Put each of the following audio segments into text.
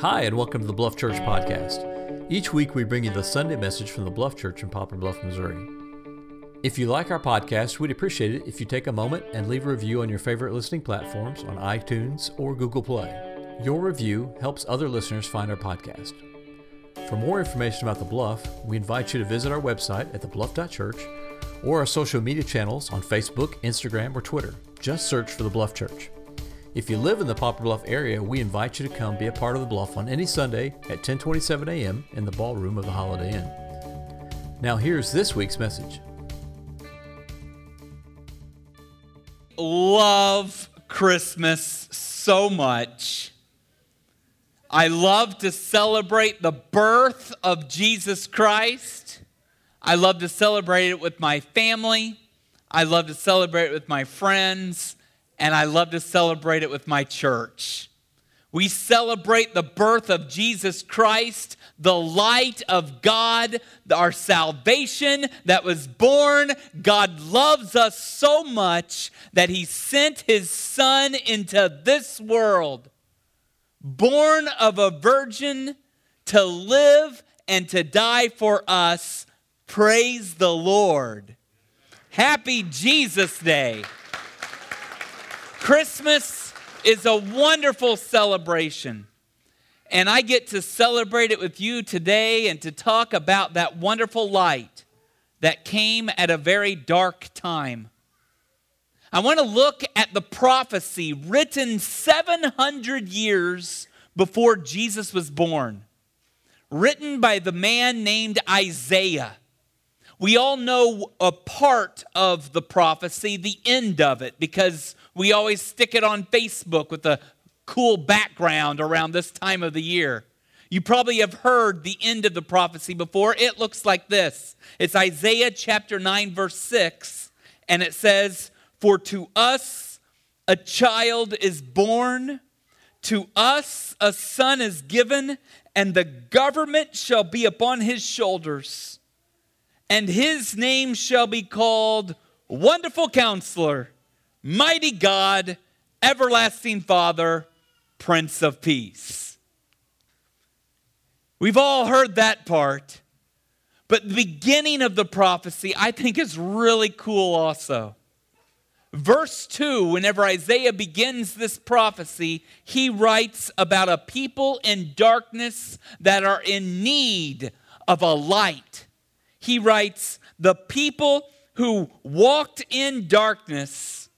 Hi, and welcome to the Bluff Church Podcast. Each week we bring you the Sunday message from the Bluff Church in Poplar Bluff, Missouri. If you like our podcast, we'd appreciate it if you take a moment and leave a review on your favorite listening platforms on iTunes or Google Play. Your review helps other listeners find our podcast. For more information about The Bluff, we invite you to visit our website at thebluff.church or our social media channels on Facebook, Instagram, or Twitter. Just search for The Bluff Church. If you live in the Poplar Bluff area, we invite you to come be a part of The Bluff on any Sunday at 10:27 a.m. in the ballroom of the Holiday Inn. Now here's this week's message. Love Christmas so much. I love to celebrate the birth of Jesus Christ. I love to celebrate it with my family. I love to celebrate it with my friends. And I love to celebrate it with my church. We celebrate the birth of Jesus Christ, the light of God, our salvation that was born. God loves us so much that he sent his son into this world, born of a virgin, to live and to die for us. Praise the Lord. Happy Jesus Day. Christmas is a wonderful celebration, and I get to celebrate it with you today and to talk about that wonderful light that came at a very dark time. I want to look at the prophecy written 700 years before Jesus was born, written by the man named Isaiah. We all know a part of the prophecy, the end of it, because we always stick it on Facebook with a cool background around this time of the year. You probably have heard the end of the prophecy before. It looks like this. It's Isaiah chapter 9, verse 6, and it says, "For to us a child is born, to us a son is given, and the government shall be upon his shoulders. And his name shall be called Wonderful Counselor, Mighty God, Everlasting Father, Prince of Peace." We've all heard that part, but the beginning of the prophecy I think is really cool also. Verse 2, whenever Isaiah begins this prophecy, he writes about a people in darkness that are in need of a light. He writes, "The people who walked in darkness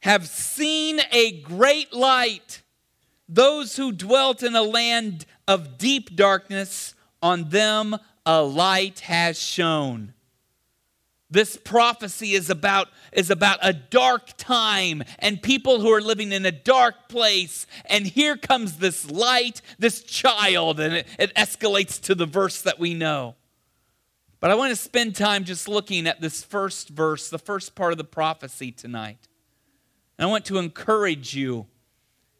have seen a great light. Those who dwelt in a land of deep darkness, on them a light has shone." This prophecy is about a dark time and people who are living in a dark place. And here comes this light, this child, and it escalates to the verse that we know. But I want to spend time just looking at this first verse, the first part of the prophecy tonight. And I want to encourage you,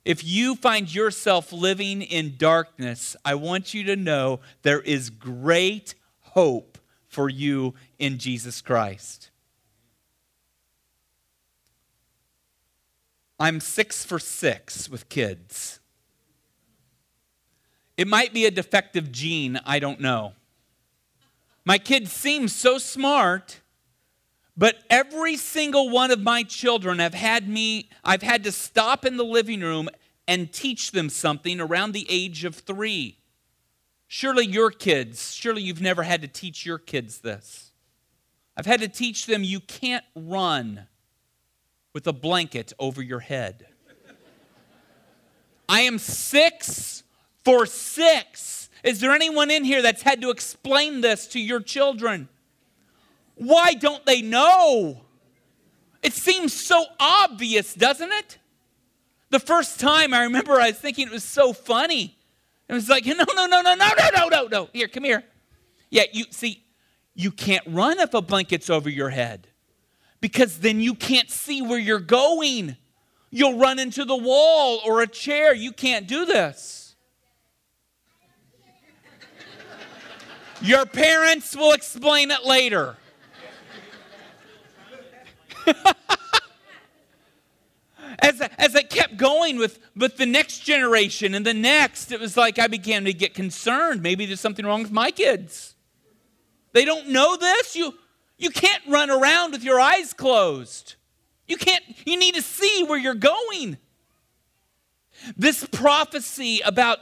if you find yourself living in darkness, I want you to know there is great hope for you in Jesus Christ. I'm 6 for 6 with kids. It might be a defective gene, I don't know. My kids seem so smart, but every single one of my children I've had to stop in the living room and teach them something around the age of 3. Surely you've never had to teach your kids this. I've had to teach them you can't run with a blanket over your head. I am 6 for 6. Is there anyone in here that's had to explain this to your children? Why don't they know? It seems so obvious, doesn't it? The first time I remember I was thinking it was so funny. It was like, no. Here, come here. Yeah, you can't run if a blanket's over your head, because then you can't see where you're going. You'll run into the wall or a chair. You can't do this. Your parents will explain it later. As I kept going with the next generation and the next, it was like I began to get concerned. Maybe there's something wrong with my kids. They don't know this. You can't run around with your eyes closed. You need to see where you're going. This prophecy about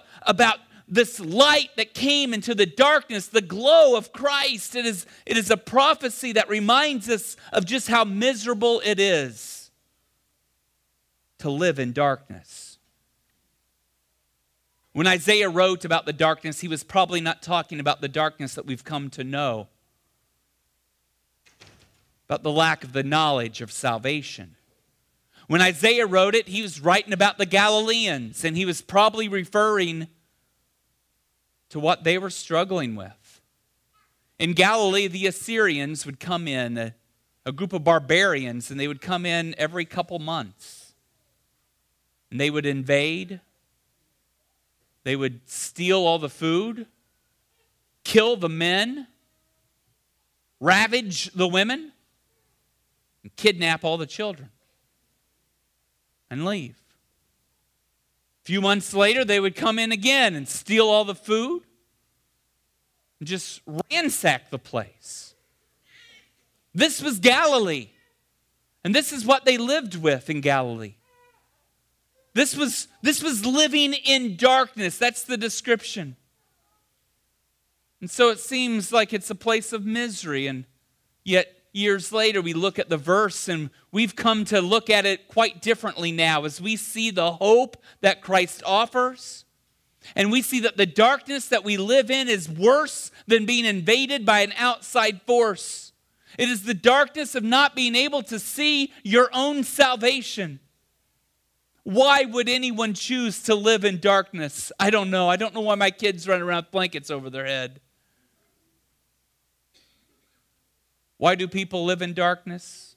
this light that came into the darkness, the glow of Christ, it is a prophecy that reminds us of just how miserable it is to live in darkness. When Isaiah wrote about the darkness, he was probably not talking about the darkness that we've come to know, about the lack of the knowledge of salvation. When Isaiah wrote it, he was writing about the Galileans, and he was probably referring to what they were struggling with. In Galilee, the Assyrians would come in, a group of barbarians, and they would come in every couple months. And they would invade. They would steal all the food, kill the men, ravage the women, and kidnap all the children. And leave. A few months later, they would come in again and steal all the food and just ransack the place. This was Galilee, and this is what they lived with in Galilee. This was living in darkness. That's the description. And so it seems like it's a place of misery, and yet years later, we look at the verse and we've come to look at it quite differently now as we see the hope that Christ offers. And we see that the darkness that we live in is worse than being invaded by an outside force. It is the darkness of not being able to see your own salvation. Why would anyone choose to live in darkness? I don't know. I don't know why my kids run around with blankets over their head. Why do people live in darkness?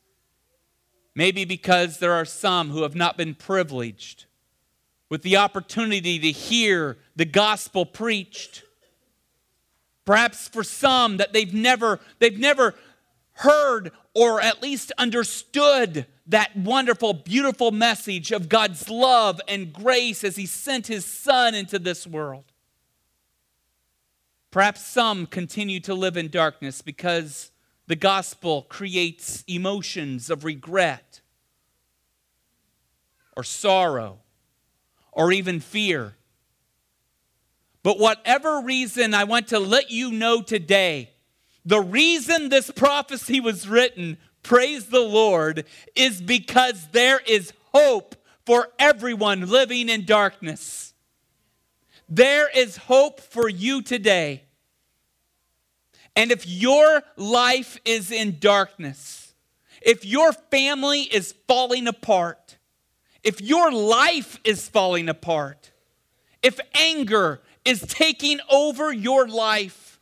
Maybe because there are some who have not been privileged with the opportunity to hear the gospel preached. Perhaps for some that they've never heard or at least understood that wonderful, beautiful message of God's love and grace as He sent His Son into this world. Perhaps some continue to live in darkness because the gospel creates emotions of regret or sorrow or even fear. But whatever reason, I want to let you know today, the reason this prophecy was written, praise the Lord, is because there is hope for everyone living in darkness. There is hope for you today. And if your life is in darkness, if your family is falling apart, if your life is falling apart, if anger is taking over your life,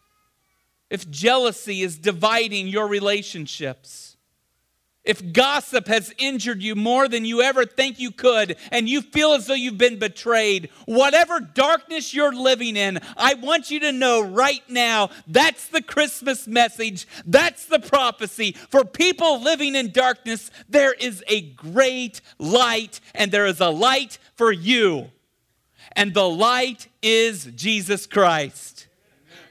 if jealousy is dividing your relationships, if gossip has injured you more than you ever think you could, and you feel as though you've been betrayed, whatever darkness you're living in, I want you to know right now, that's the Christmas message. That's the prophecy. For people living in darkness, there is a great light, and there is a light for you. And the light is Jesus Christ.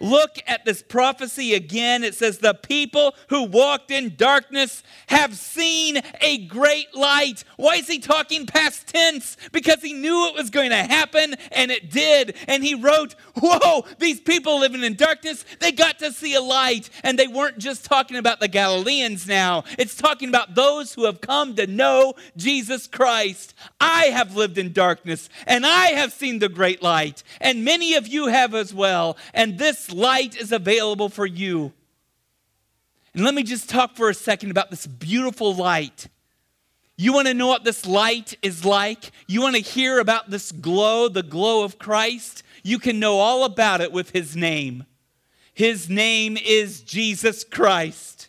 Look at this prophecy again. It says, the people who walked in darkness have seen a great light. Why is he talking past tense? Because he knew it was going to happen, and it did. And he wrote, whoa, these people living in darkness, they got to see a light. And they weren't just talking about the Galileans now. It's talking about those who have come to know Jesus Christ. I have lived in darkness, and I have seen the great light. And many of you have as well. And this light is available for you. And let me just talk for a second about this beautiful light. You want to know what this light is like? You want to hear about this glow, the glow of Christ? You can know all about it with His name. His name is Jesus Christ.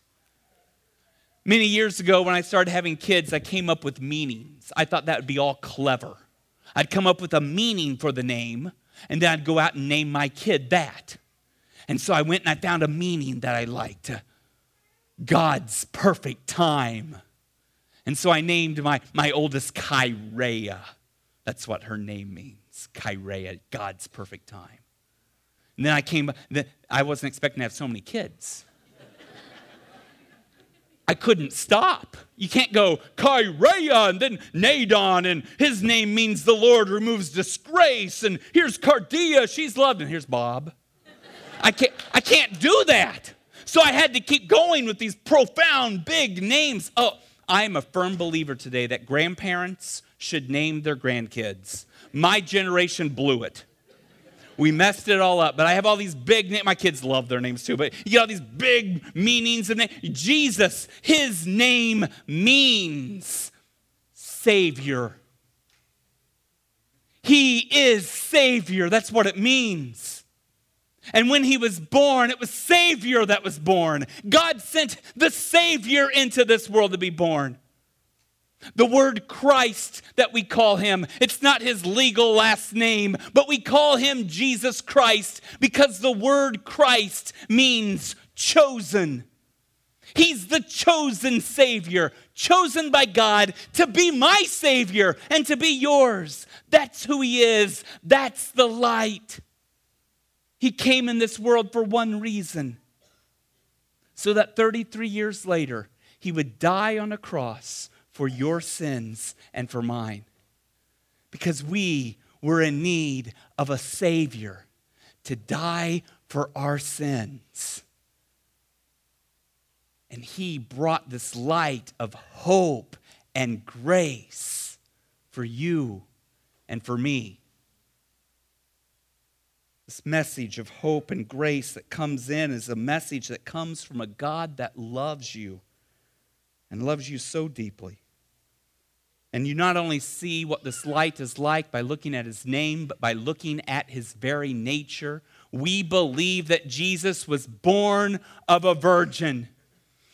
Many years ago when I started having kids, I came up with meanings. I thought that would be all clever. I'd come up with a meaning for the name, and then I'd go out and name my kid that. And so I went and I found a meaning that I liked. God's perfect time. And so I named my oldest Kyrea. That's what her name means, Kyrea, God's perfect time. And then I wasn't expecting to have so many kids. I couldn't stop. You can't go Kyrea and then Nadon, and his name means the Lord removes disgrace, and here's Cardia, she's loved, and here's Bob. I can't do that. So I had to keep going with these profound big names. Oh, I am a firm believer today that grandparents should name their grandkids. My generation blew it. We messed it all up, but I have all these big names. My kids love their names too, but you get all these big meanings of names. Jesus, his name means Savior. He is Savior. That's what it means. And when he was born, it was Savior that was born. God sent the Savior into this world to be born. The word Christ that we call him, it's not his legal last name, but we call him Jesus Christ because the word Christ means chosen. He's the chosen Savior, chosen by God to be my Savior and to be yours. That's who he is. That's the light. He came in this world for one reason, so that 33 years later, he would die on a cross for your sins and for mine. Because we were in need of a Savior to die for our sins. And he brought this light of hope and grace for you and for me. This message of hope and grace that comes in is a message that comes from a God that loves you and loves you so deeply. And you not only see what this light is like by looking at his name, but by looking at his very nature. We believe that Jesus was born of a virgin.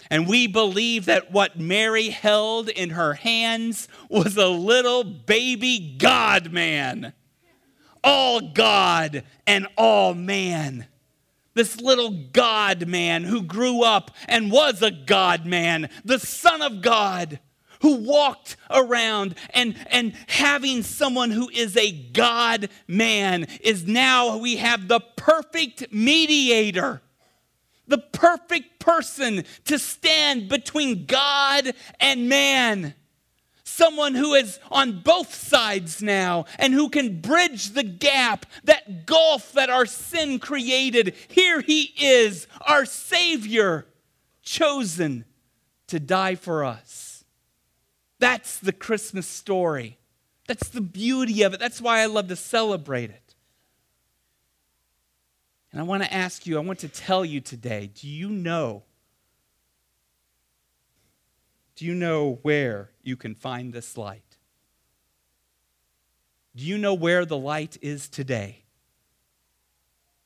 And we believe that what Mary held in her hands was a little baby God man. All God and all man. This little God man who grew up and was a God man, the Son of God, who walked around and having someone who is a God man is now we have the perfect mediator, the perfect person to stand between God and man. Someone who is on both sides now and who can bridge the gap, that gulf that our sin created. Here he is, our Savior, chosen to die for us. That's the Christmas story. That's the beauty of it. That's why I love to celebrate it. And I want to tell you today, do you know where you can find this light? Do you know where the light is today?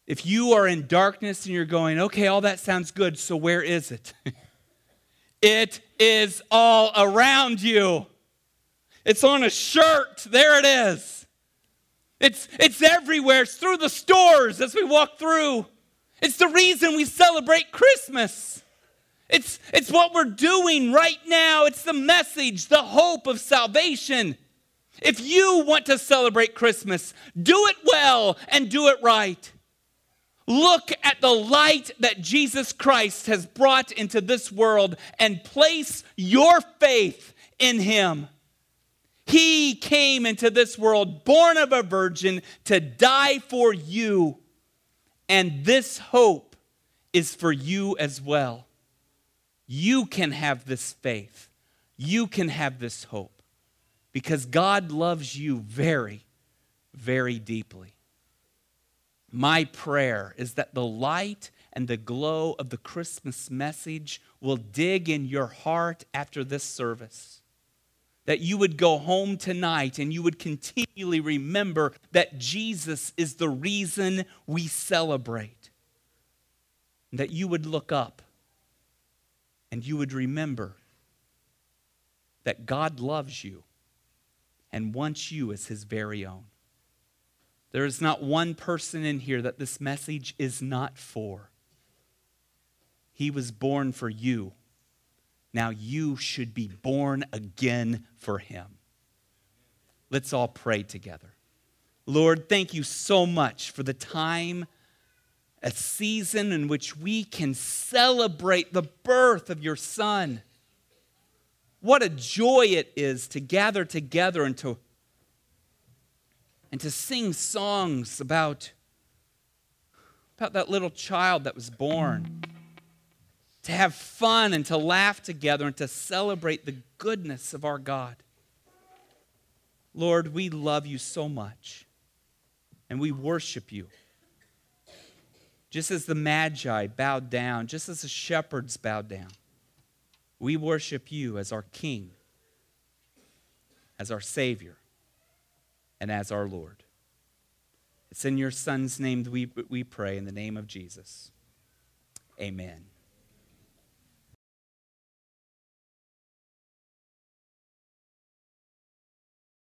If you are in darkness and you're going, okay, all that sounds good, so where is it? It is all around you. It's on a shirt. There it is. It's everywhere. It's through the stores as we walk through. It's the reason we celebrate Christmas. It's what we're doing right now. It's the message, the hope of salvation. If you want to celebrate Christmas, do it well and do it right. Look at the light that Jesus Christ has brought into this world and place your faith in him. He came into this world, born of a virgin, to die for you. And this hope is for you as well. You can have this faith. You can have this hope because God loves you very, very deeply. My prayer is that the light and the glow of the Christmas message will dig in your heart after this service, that you would go home tonight and you would continually remember that Jesus is the reason we celebrate, that you would look up and you would remember that God loves you and wants you as his very own. There is not one person in here that this message is not for. He was born for you, Now you should be born again for him. Let's all pray together. Lord, thank you so much for the time, a season in which we can celebrate the birth of your Son. What a joy it is to gather together and to sing songs about that little child that was born. To have fun and to laugh together and to celebrate the goodness of our God. Lord, we love you so much and we worship you. Just as the Magi bowed down, just as the shepherds bowed down, we worship you as our King, as our Savior, and as our Lord. It's in your Son's name we pray, in the name of Jesus. Amen.